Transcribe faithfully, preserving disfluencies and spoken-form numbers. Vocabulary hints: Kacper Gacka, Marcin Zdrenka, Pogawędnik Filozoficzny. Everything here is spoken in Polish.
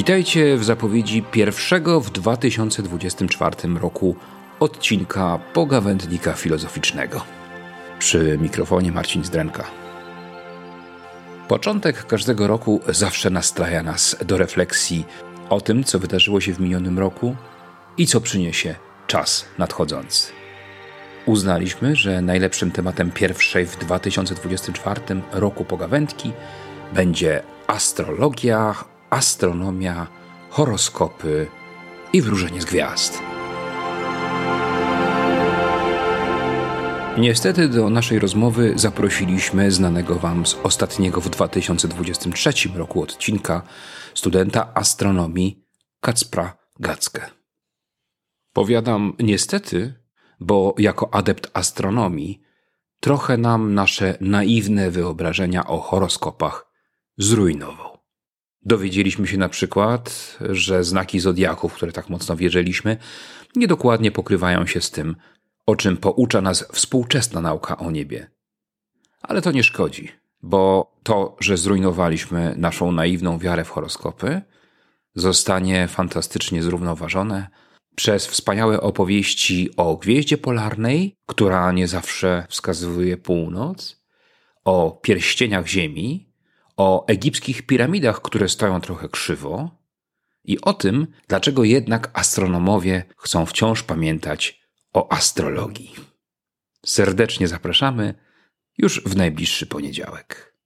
Witajcie w zapowiedzi pierwszego w dwa tysiące dwudziestym czwartym roku odcinka Pogawędnika Filozoficznego. Przy mikrofonie Marcin Zdrenka. Początek każdego roku zawsze nastraja nas do refleksji o tym, co wydarzyło się w minionym roku i co przyniesie czas nadchodzący. Uznaliśmy, że najlepszym tematem pierwszej w dwa tysiące dwudziestym czwartym roku Pogawędki będzie astrologia, astronomia, horoskopy i wróżenie z gwiazd. Niestety do naszej rozmowy zaprosiliśmy znanego Wam z ostatniego w dwa tysiące dwudziestym trzecim roku odcinka studenta astronomii Kacpra Gackę. Powiadam niestety, bo jako adept astronomii trochę nam nasze naiwne wyobrażenia o horoskopach zrujnował. Dowiedzieliśmy się na przykład, że znaki zodiaków, które tak mocno wierzyliśmy, niedokładnie pokrywają się z tym, o czym poucza nas współczesna nauka o niebie. Ale to nie szkodzi, bo to, że zrujnowaliśmy naszą naiwną wiarę w horoskopy, zostanie fantastycznie zrównoważone przez wspaniałe opowieści o gwieździe polarnej, która nie zawsze wskazuje północ, o pierścieniach Ziemi, o egipskich piramidach, które stoją trochę krzywo, i o tym, dlaczego jednak astronomowie chcą wciąż pamiętać o astrologii. Serdecznie zapraszamy już w najbliższy poniedziałek.